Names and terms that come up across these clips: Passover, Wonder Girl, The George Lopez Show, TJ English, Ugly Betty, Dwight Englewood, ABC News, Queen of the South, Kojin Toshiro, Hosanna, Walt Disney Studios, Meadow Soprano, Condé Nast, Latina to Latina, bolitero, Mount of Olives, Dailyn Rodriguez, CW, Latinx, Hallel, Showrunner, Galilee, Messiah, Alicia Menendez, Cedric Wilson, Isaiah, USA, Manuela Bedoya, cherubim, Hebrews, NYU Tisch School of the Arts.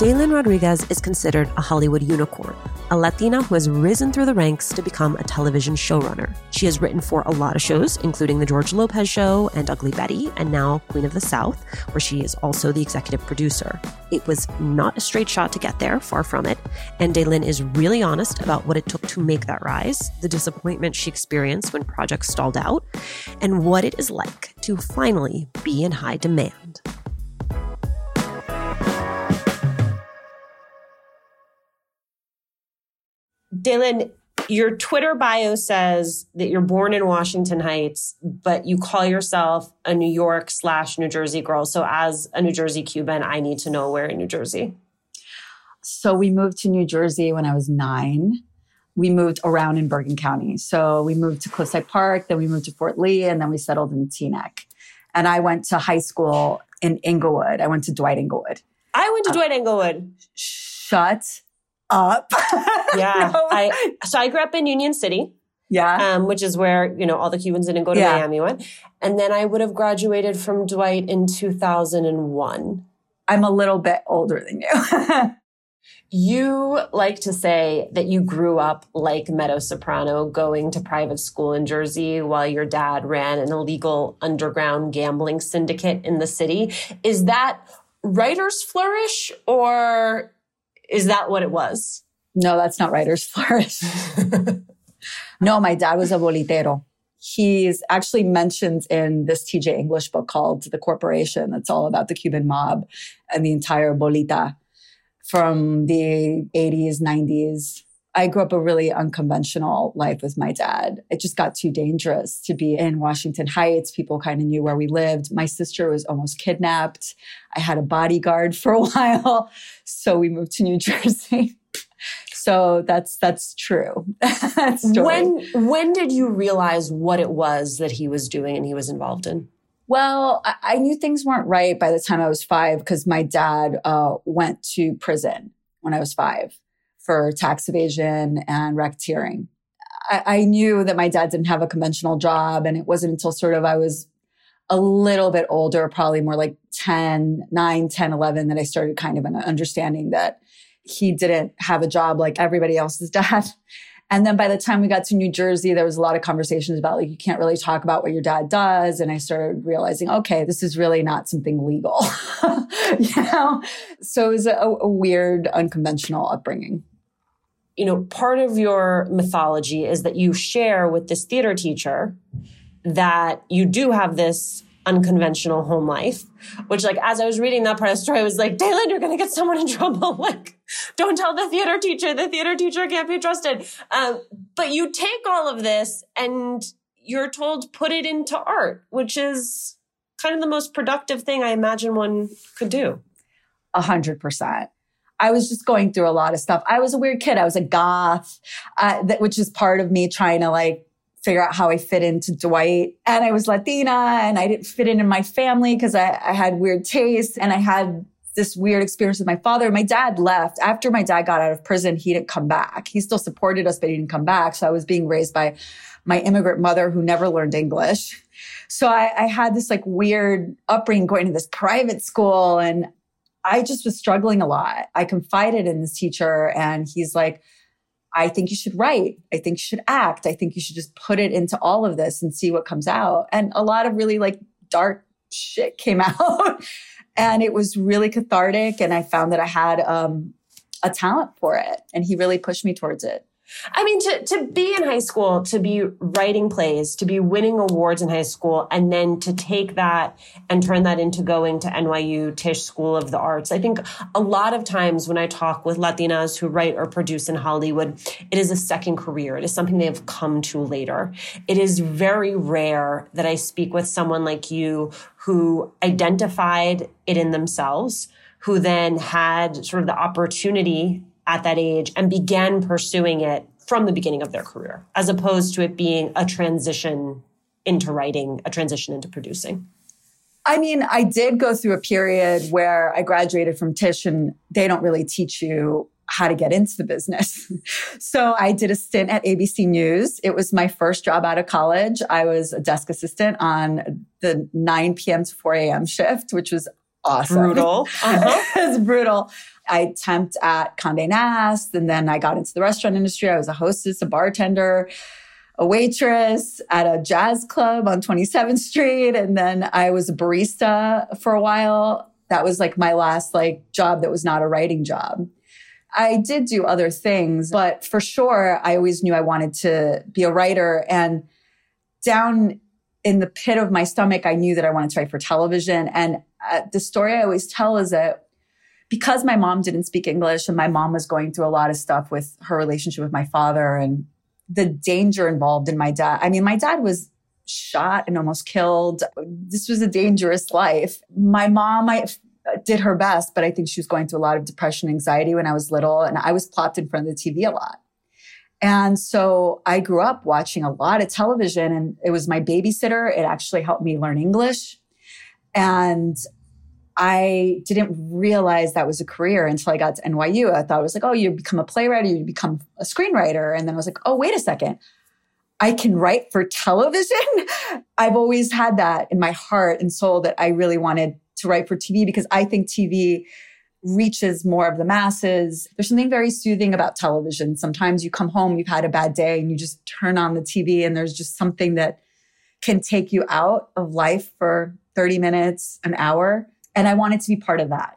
Dailyn Rodriguez is considered a Hollywood unicorn, a Latina who has risen through the ranks to become a television showrunner. She has written for a lot of shows, including The George Lopez Show and Ugly Betty, and now Queen of the South, where she is also the executive producer. It was not a straight shot to get there, far from it, and Dailyn is really honest about what it took to make that rise, the disappointment she experienced when projects stalled out, and what it is like to finally be in high demand. Dailyn, your Twitter bio says that you're born in Washington Heights, but you call yourself a New York / New Jersey girl. So as a New Jersey Cuban, I need to know where in New Jersey. So we moved to New Jersey when I was 9. We moved around in Bergen County. So we moved to Cliffside Park, then we moved to Fort Lee, and then we settled in Teaneck. And I went to high school in Englewood. I went to Dwight Englewood. I went to Dwight Englewood. Shut up. Yeah. No. I grew up in Union City. Yeah. Which is where, all the Cubans didn't go to Miami went. And then I would have graduated from Dwight in 2001. I'm a little bit older than you. You like to say that you grew up like Meadow Soprano, going to private school in Jersey while your dad ran an illegal underground gambling syndicate in the city. Is that writer's flourish or is that what it was? No, that's not writer's flourish. No, my dad was a bolitero. He's actually mentioned in this TJ English book called The Corporation. That's all about the Cuban mob and the entire bolita from the 80s, 90s. I grew up a really unconventional life with my dad. It just got too dangerous to be in Washington Heights. People kind of knew where we lived. My sister was almost kidnapped. I had a bodyguard for a while. So we moved to New Jersey. So that's true. When did you realize what it was that he was doing and he was involved in? Well, I knew things weren't right by the time I was 5 because my dad went to prison when I was 5 for tax evasion and racketeering. I knew that my dad didn't have a conventional job, and it wasn't until sort of I was a little bit older, probably more like 9, 10, 11, that I started kind of an understanding that he didn't have a job like everybody else's dad. And then by the time we got to New Jersey, there was a lot of conversations about you can't really talk about what your dad does. And I started realizing, okay, this is really not something legal. So it was a weird, unconventional upbringing. Part of your mythology is that you share with this theater teacher that you do have this unconventional home life, which, like, as I was reading that part of the story, I was like, Dailyn, you're going to get someone in trouble. Like, don't tell the theater teacher. The theater teacher can't be trusted. But you take all of this and you're told put it into art, which is kind of the most productive thing I imagine one could do. 100%. I was just going through a lot of stuff. I was a weird kid. I was a goth, which is part of me trying to, like, figure out how I fit into Dwight. And I was Latina and I didn't fit in my family because I had weird tastes. And I had this weird experience with my father. My dad left. After my dad got out of prison, he didn't come back. He still supported us, but he didn't come back. So I was being raised by my immigrant mother who never learned English. So I had this, like, weird upbringing going to this private school, and I just was struggling a lot. I confided in this teacher and he's like, I think you should write. I think you should act. I think you should just put it into all of this and see what comes out. And a lot of really, like, dark shit came out and it was really cathartic. And I found that I had a talent for it, and he really pushed me towards it. I mean, to be in high school, to be writing plays, to be winning awards in high school, and then to take that and turn that into going to NYU Tisch School of the Arts. I think a lot of times when I talk with Latinas who write or produce in Hollywood, it is a second career. It is something they have come to later. It is very rare that I speak with someone like you who identified it in themselves, who then had sort of the opportunity at that age and began pursuing it from the beginning of their career, as opposed to it being a transition into writing, a transition into producing. I mean, I did go through a period where I graduated from Tisch and they don't really teach you how to get into the business. So I did a stint at ABC News. It was my first job out of college. I was a desk assistant on the 9 p.m. to 4 a.m. shift, which was awesome. Brutal. It was brutal. I temped at Condé Nast, and then I got into the restaurant industry. I was a hostess, a bartender, a waitress at a jazz club on 27th Street. And then I was a barista for a while. That was, like, my last, like, job that was not a writing job. I did do other things, but for sure, I always knew I wanted to be a writer. And down in the pit of my stomach, I knew that I wanted to write for television. And the story I always tell is that because my mom didn't speak English and my mom was going through a lot of stuff with her relationship with my father and the danger involved in my dad. I mean, my dad was shot and almost killed. This was a dangerous life. My mom, I did her best, but I think she was going through a lot of depression, anxiety when I was little, and I was plopped in front of the TV a lot. And so I grew up watching a lot of television, and it was my babysitter. It actually helped me learn English. And I didn't realize that was a career until I got to NYU. I thought it was like, oh, you become a playwright or you become a screenwriter. And then I was like, oh, wait a second. I can write for television? I've always had that in my heart and soul that I really wanted to write for TV because I think TV reaches more of the masses. There's something very soothing about television. Sometimes you come home, you've had a bad day, and you just turn on the TV and there's just something that can take you out of life for 30 minutes, an hour. And I wanted to be part of that.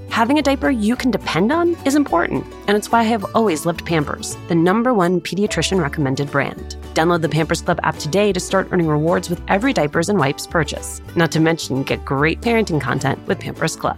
Having a diaper you can depend on is important, and it's why I have always loved Pampers, the #1 pediatrician-recommended brand. Download the Pampers Club app today to start earning rewards with every diapers and wipes purchase. Not to mention, get great parenting content with Pampers Club.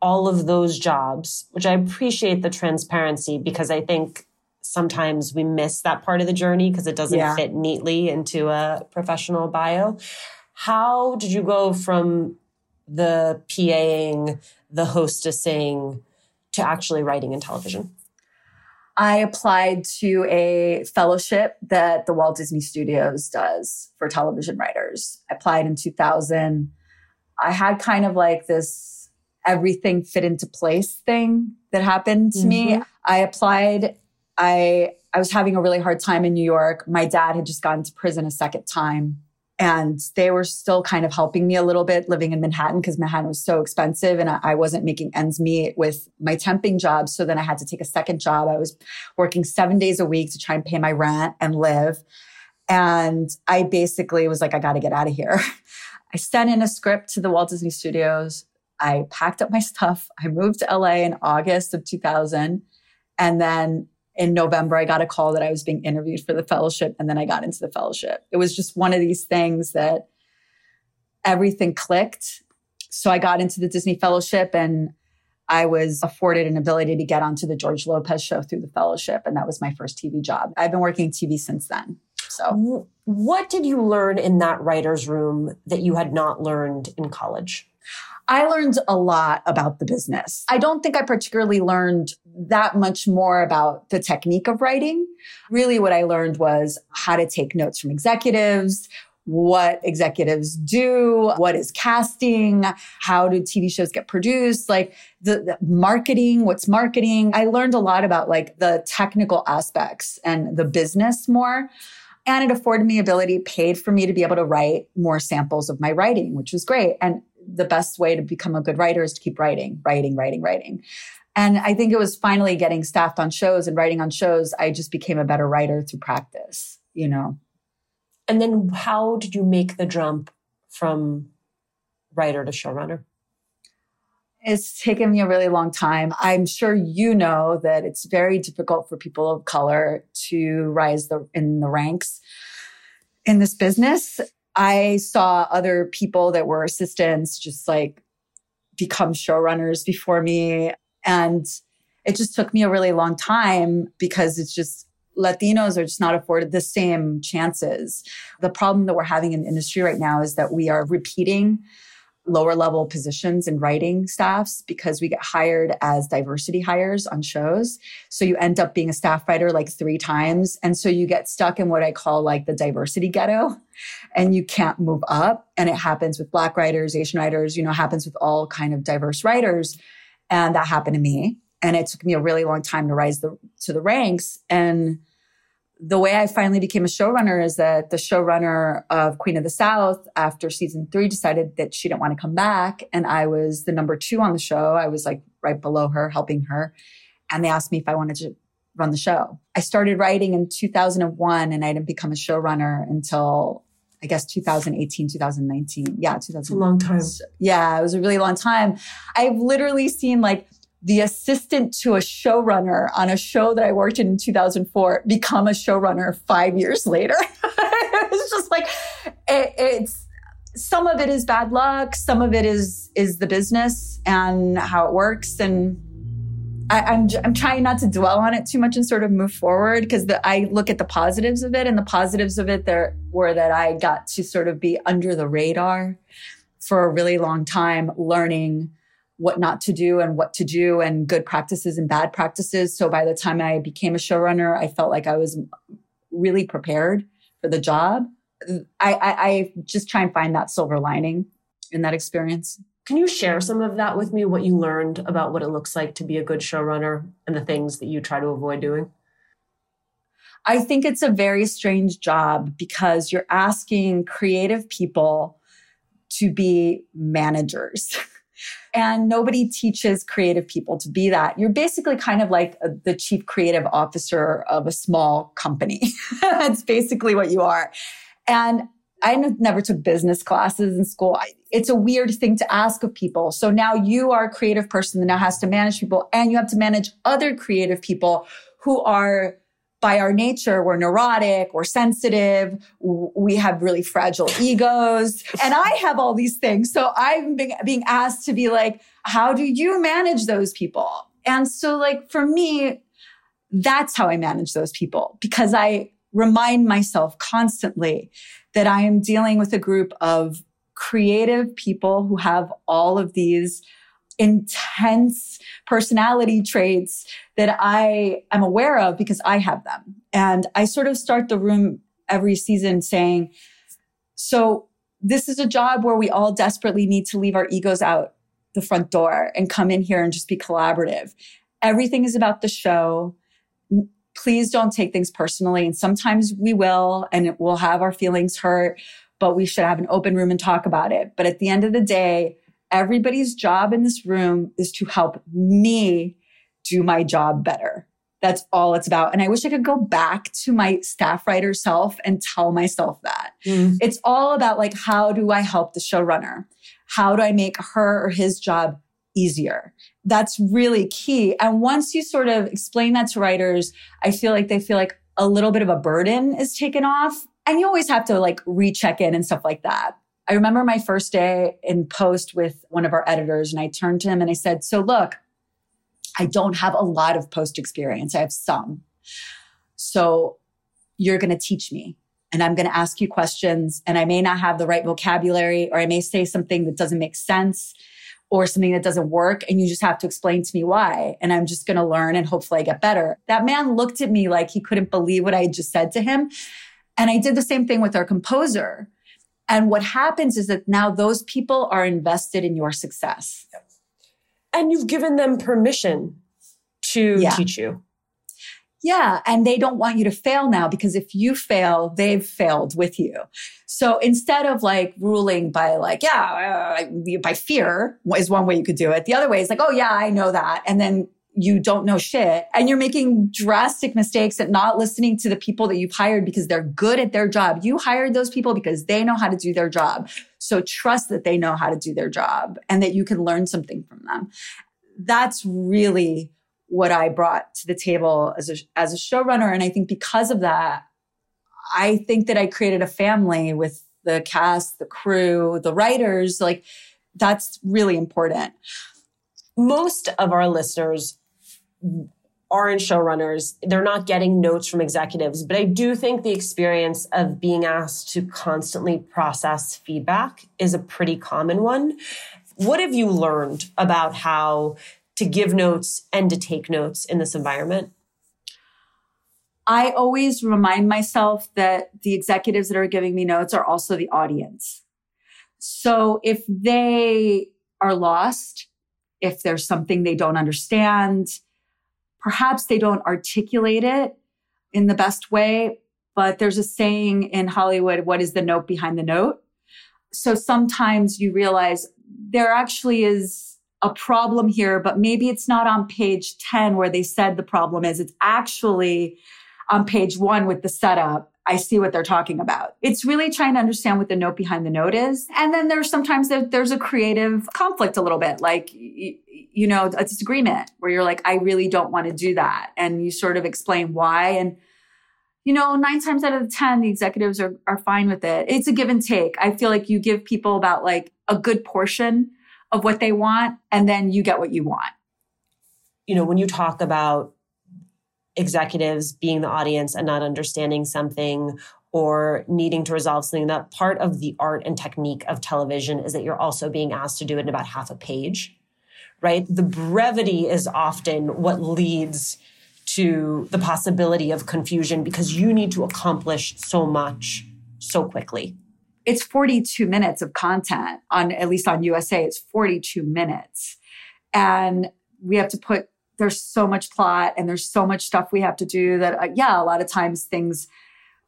all of those jobs, which I appreciate the transparency because I think sometimes we miss that part of the journey because it doesn't fit neatly into a professional bio. How did you go from the PAing, the hostessing, to actually writing in television? I applied to a fellowship that the Walt Disney Studios does for television writers. I applied in 2000. I had kind of like this everything fit into place thing that happened to me. I applied. I was having a really hard time in New York. My dad had just gotten to prison a second time, and they were still kind of helping me a little bit living in Manhattan because Manhattan was so expensive and I wasn't making ends meet with my temping job. So then I had to take a second job. I was working 7 days a week to try and pay my rent and live. And I basically was like, I got to get out of here. I sent in a script to the Walt Disney Studios. I packed up my stuff. I moved to LA in August of 2000. And then in November, I got a call that I was being interviewed for the fellowship, and then I got into the fellowship. It was just one of these things that everything clicked. So I got into the Disney fellowship, and I was afforded an ability to get onto the George Lopez show through the fellowship. And that was my first TV job. I've been working TV since then. So what did you learn in that writer's room that you had not learned in college? I learned a lot about the business. I don't think I particularly learned that much more about the technique of writing. Really, what I learned was how to take notes from executives, what executives do, what is casting, how do TV shows get produced, like the marketing, what's marketing. I learned a lot about like the technical aspects and the business more. And it afforded me ability, paid for me to be able to write more samples of my writing, which was great. And the best way to become a good writer is to keep writing. And I think it was finally getting staffed on shows and writing on shows. I just became a better writer through practice, you know? And then how did you make the jump from writer to showrunner? It's taken me a really long time. I'm sure you know that it's very difficult for people of color to rise in the ranks in this business. I saw other people that were assistants just like become showrunners before me. And it just took me a really long time because it's just Latinos are just not afforded the same chances. The problem that we're having in the industry right now is that we are repeating lower level positions in writing staffs because we get hired as diversity hires on shows. So you end up being a staff writer like 3 times. And so you get stuck in what I call like the diversity ghetto and you can't move up. And it happens with Black writers, Asian writers, you know, happens with all kind of diverse writers. And that happened to me. And it took me a really long time to rise to the ranks. And the way I finally became a showrunner is that the showrunner of Queen of the South after season 3 decided that she didn't want to come back. And I was the number 2 on the show. I was like right below her, helping her. And they asked me if I wanted to run the show. I started writing in 2001 and I didn't become a showrunner until I guess 2018, 2019. Yeah, 2019. It's a long time. Yeah, it was a really long time. I've literally seen like the assistant to a showrunner on a show that I worked in 2004 become a showrunner 5 years later. It's just like, it's some of it is bad luck. Some of it is the business and how it works. And I'm trying not to dwell on it too much and sort of move forward because I look at the positives of it, and the positives of it there were that I got to sort of be under the radar for a really long time, learning what not to do and what to do and good practices and bad practices. So by the time I became a showrunner, I felt like I was really prepared for the job. I just try and find that silver lining in that experience. Can you share some of that with me, what you learned about what it looks like to be a good showrunner and the things that you try to avoid doing? I think it's a very strange job because you're asking creative people to be managers. And nobody teaches creative people to be that. You're basically kind of like the chief creative officer of a small company. That's basically what you are. And I never took business classes in school. It's a weird thing to ask of people. So now you are a creative person that now has to manage people, and you have to manage other creative people who are, by our nature, we're neurotic, we're sensitive, we have really fragile egos. And I have all these things. So I'm being asked to be like, how do you manage those people? And so like for me, that's how I manage those people, because I remind myself constantly that I am dealing with a group of creative people who have all of these intense personality traits that I am aware of because I have them. And I sort of start the room every season saying, so this is a job where we all desperately need to leave our egos out the front door and come in here and just be collaborative. Everything is about the show. Please don't take things personally. And sometimes we will, and we'll have our feelings hurt, but we should have an open room and talk about it. But at the end of the day, everybody's job in this room is to help me do my job better. That's all it's about. And I wish I could go back to my staff writer self and tell myself that. It's all about like, how do I help the showrunner? How do I make her or his job easier? That's really key. And once you sort of explain that to writers, I feel like they feel like a little bit of a burden is taken off. And you always have to like recheck in and stuff like that. I remember my first day in post with one of our editors, and I turned to him and I said, so look, I don't have a lot of post experience. I have some. So you're going to teach me, and I'm going to ask you questions, and I may not have the right vocabulary, or I may say something that doesn't make sense or something that doesn't work. And you just have to explain to me why. And I'm just going to learn and hopefully I get better. That man looked at me like he couldn't believe what I had just said to him. And I did the same thing with our composer. And what happens is that now those people are invested in your success. And you've given them permission to teach you. Yeah. And they don't want you to fail now, because if you fail, they've failed with you. So instead of like ruling by like, by fear is one way you could do it. The other way is like, oh yeah, I know that. And then you don't know shit. And you're making drastic mistakes at not listening to the people that you've hired because they're good at their job. You hired those people because they know how to do their job. So trust that they know how to do their job and that you can learn something from them. That's really what I brought to the table as a showrunner. And I think because of that, I think that I created a family with the cast, the crew, the writers. Like, that's really important. Most of our listeners aren't showrunners. They're not getting notes from executives, but I do think the experience of being asked to constantly process feedback is a pretty common one. What have you learned about how to give notes and to take notes in this environment? I always remind myself that the executives that are giving me notes are also the audience. So if they are lost, if there's something they don't understand, perhaps they don't articulate it in the best way, but there's a saying in Hollywood, what is the note behind the note? So sometimes you realize there actually is a problem here, but maybe it's not on page 10 where they said the problem is. It's actually on page 1 with the setup. I see what they're talking about. It's really trying to understand what the note behind the note is. And then there's sometimes there's a creative conflict a little bit, like, you know, a disagreement where you're like, I really don't want to do that. And you sort of explain why. And, you know, 9 times out of 10, the executives are fine with it. It's a give and take. I feel like you give people about like a good portion of what they want, and then you get what you want. You know, when you talk about executives being the audience and not understanding something or needing to resolve something, that part of the art and technique of television is that you're also being asked to do it in about half a page, right? The brevity is often what leads to the possibility of confusion because you need to accomplish so much so quickly. It's 42 minutes of content, on at least on USA, it's 42 minutes. And we have to put, there's so much plot and there's so much stuff we have to do that, a lot of times things,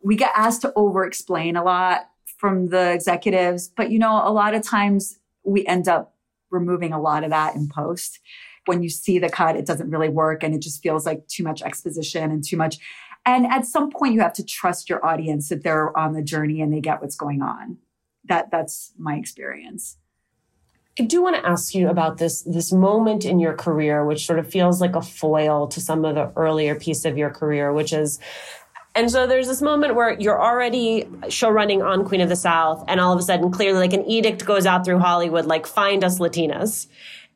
we get asked to over-explain a lot from the executives. But, you know, a lot of times we end up removing a lot of that in post. When you see the cut, it doesn't really work and it just feels like too much exposition and too much. And at some point you have to trust your audience that they're on the journey and they get what's going on. That's my experience. I do want to ask you about this moment in your career, which sort of feels like a foil to some of the earlier piece of your career, which is, and so there's this moment where you're already show running on Queen of the South. And all of a sudden, clearly like an edict goes out through Hollywood, like find us Latinas.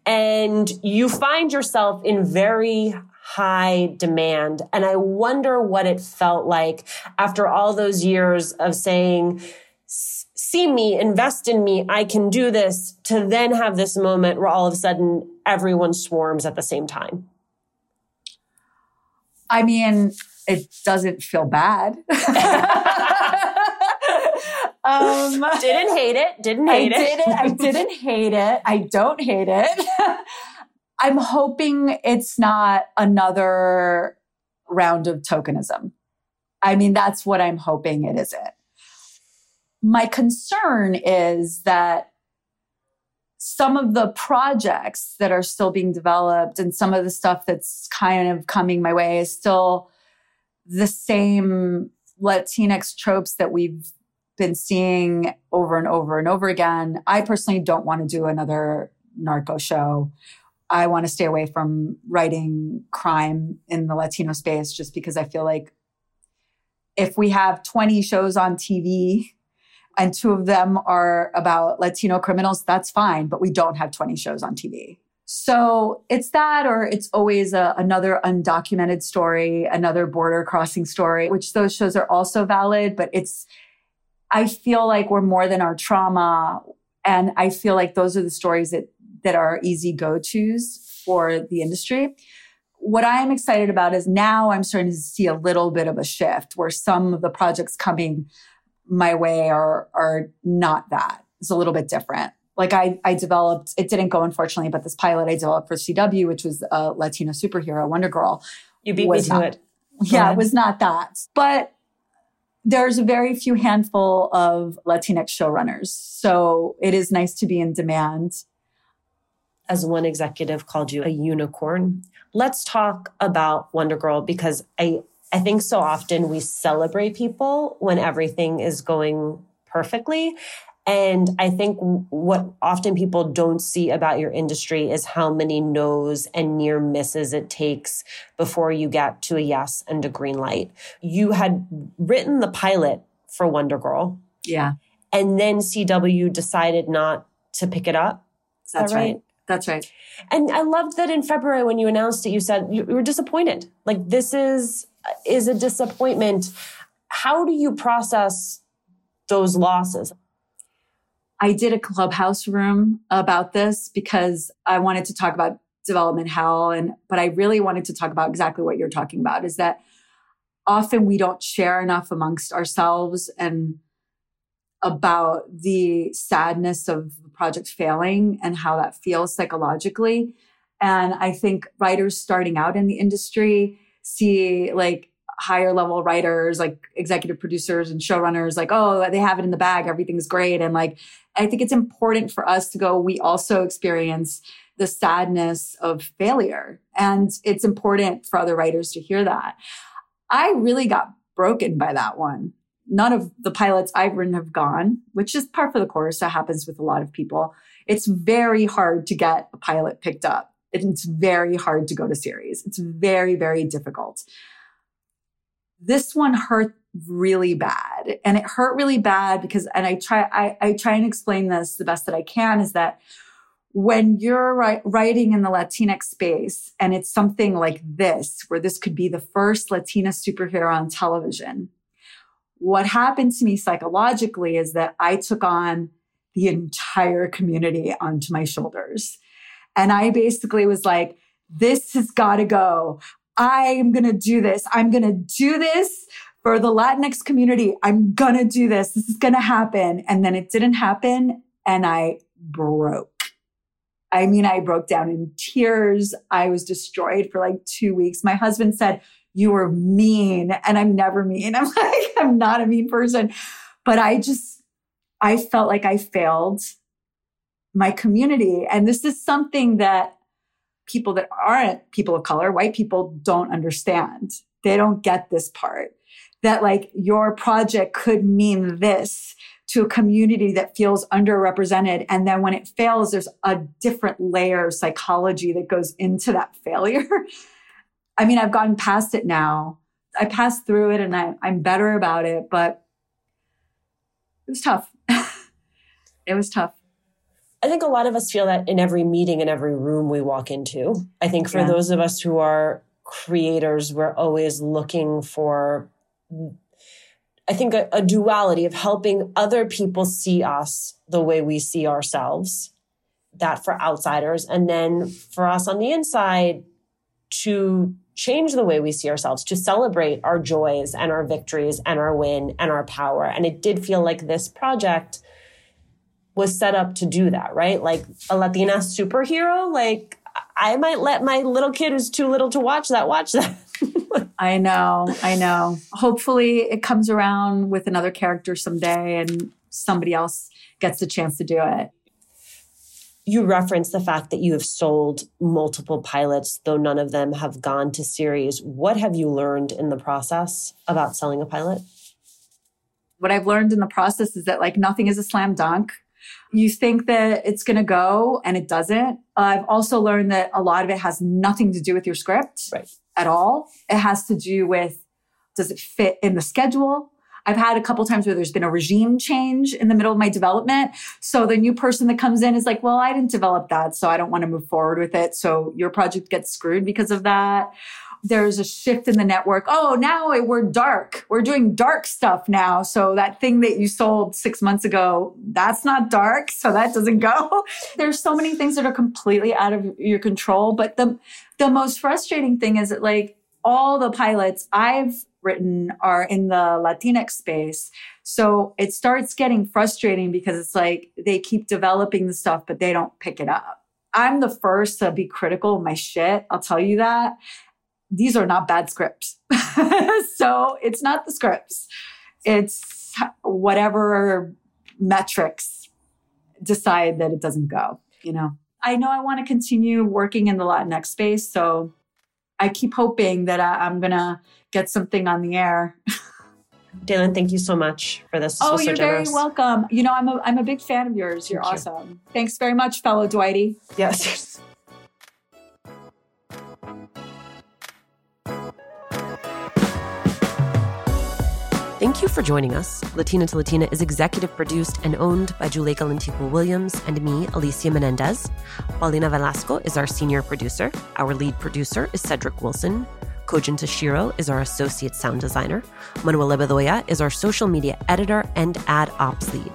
And you find yourself in very high demand. And I wonder what it felt like after all those years of saying, see me, invest in me, I can do this, to then have this moment where all of a sudden everyone swarms at the same time. I mean, it doesn't feel bad. I didn't hate it. I don't hate it. I'm hoping it's not another round of tokenism. I mean, that's what I'm hoping it isn't. My concern is that some of the projects that are still being developed and some of the stuff that's kind of coming my way is still the same Latinx tropes that we've been seeing over and over and over again. I personally don't want to do another narco show. I want to stay away from writing crime in the Latino space just because I feel like if we have 20 shows on TV and 2 of them are about Latino criminals, that's fine, but we don't have 20 shows on TV. So it's that, or it's always another undocumented story, another border crossing story, which those shows are also valid, but I feel like we're more than our trauma. And I feel like those are the stories that are easy go-tos for the industry. What I am excited about is now I'm starting to see a little bit of a shift where some of the projects coming my way are not that. It's a little bit different. Like I developed, it didn't go unfortunately, but this pilot I developed for CW, which was a Latino superhero, Wonder Girl. You beat me to it. Yeah, it was not that. But there's a very few handful of Latinx showrunners. So it is nice to be in demand. As one executive called you a unicorn. Let's talk about Wonder Girl, because I think so often we celebrate people when everything is going perfectly. And I think what often people don't see about your industry is how many no's and near misses it takes before you get to a yes and a green light. You had written the pilot for Wonder Girl. Yeah. And then CW decided not to pick it up. Is that right? That's right. And I loved that in February when you announced it, you said you were disappointed. Like, this is a disappointment. How do you process those losses? I did a Clubhouse room about this because I wanted to talk about development hell, but I really wanted to talk about exactly what you're talking about, is that often we don't share enough amongst ourselves and about the sadness of the project failing and how that feels psychologically. And I think writers starting out in the industry see like higher level writers, like executive producers and showrunners, like, oh, they have it in the bag, everything's great. And like, I think it's important for us to go, we also experience the sadness of failure. And it's important for other writers to hear that. I really got broken by that one. None of the pilots I've written have gone, which is par for the course. That happens with a lot of people. It's very hard to get a pilot picked up. It's very hard to go to series. It's very, very difficult. This one hurt really bad. And it hurt really bad because, and I try and explain this the best that I can, is that when you're writing in the Latinx space and it's something like this, where this could be the first Latina superhero on television, what happened to me psychologically is that I took on the entire community onto my shoulders. And I basically was like, this has got to go. I am going to do this. I'm going to do this for the Latinx community, I'm gonna do this. This is gonna happen. And then it didn't happen. And I broke. I mean, I broke down in tears. I was destroyed for like 2 weeks. My husband said, you were mean. And I'm never mean. I'm like, I'm not a mean person. But I felt like I failed my community. And this is something that people that aren't people of color, white people, don't understand. They don't get this part, that like your project could mean this to a community that feels underrepresented. And then when it fails, there's a different layer of psychology that goes into that failure. I mean, I've gotten past it now. I passed through it and I'm better about it, but it was tough. It was tough. I think a lot of us feel that in every meeting, in every room we walk into. I think for those of us who are creators, we're always looking for, I think, a duality of helping other people see us the way we see ourselves, that for outsiders. And then for us on the inside, to change the way we see ourselves, to celebrate our joys and our victories and our win and our power. And it did feel like this project was set up to do that, right? Like a Latina superhero, like I might let my little kid who's too little to watch that. I know. Hopefully it comes around with another character someday and somebody else gets the chance to do it. You referenced the fact that you have sold multiple pilots, though none of them have gone to series. What have you learned in the process about selling a pilot? What I've learned in the process is that like nothing is a slam dunk. You think that it's going to go and it doesn't. I've also learned that a lot of it has nothing to do with your script at all. It has to do with, does it fit in the schedule? I've had a couple times where there's been a regime change in the middle of my development. So the new person that comes in is like, well, I didn't develop that, so I don't want to move forward with it. So your project gets screwed because of that. There's a shift in the network. Oh, now we're dark. We're doing dark stuff now. So that thing that you sold 6 months ago, that's not dark. So that doesn't go. There's so many things that are completely out of your control. But the most frustrating thing is that like all the pilots I've written are in the Latinx space. So it starts getting frustrating because it's like they keep developing the stuff, but they don't pick it up. I'm the first to be critical of my shit. I'll tell you that. These are not bad scripts. So it's not the scripts. It's whatever metrics decide that it doesn't go, you know. I know I want to continue working in the Latinx space, so I keep hoping that I'm going to get something on the air. Dailyn, thank you so much for this. Oh, you're so generous. Very welcome. You know, I'm a big fan of yours. You're awesome. Thanks very much, fellow Dwighty. Yes. Thank you for joining us. Latina to Latina is executive produced and owned by Juleka Lintico-Williams and me, Alicia Menendez. Paulina Velasco is our senior producer. Our lead producer is Cedric Wilson. Kojin Toshiro is our associate sound designer. Manuela Bedoya is our social media editor and ad ops lead.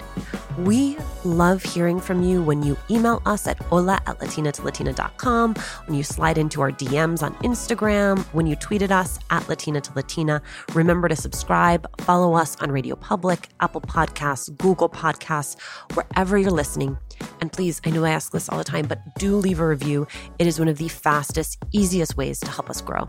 We love hearing from you when you email us at hola@latinatolatina.com, when you slide into our DMs on Instagram, when you tweeted us at Latina to Latina. Remember to subscribe, follow us on Radio Public, Apple Podcasts, Google Podcasts, wherever you're listening. And please, I know I ask this all the time, but do leave a review. It is one of the fastest, easiest ways to help us grow.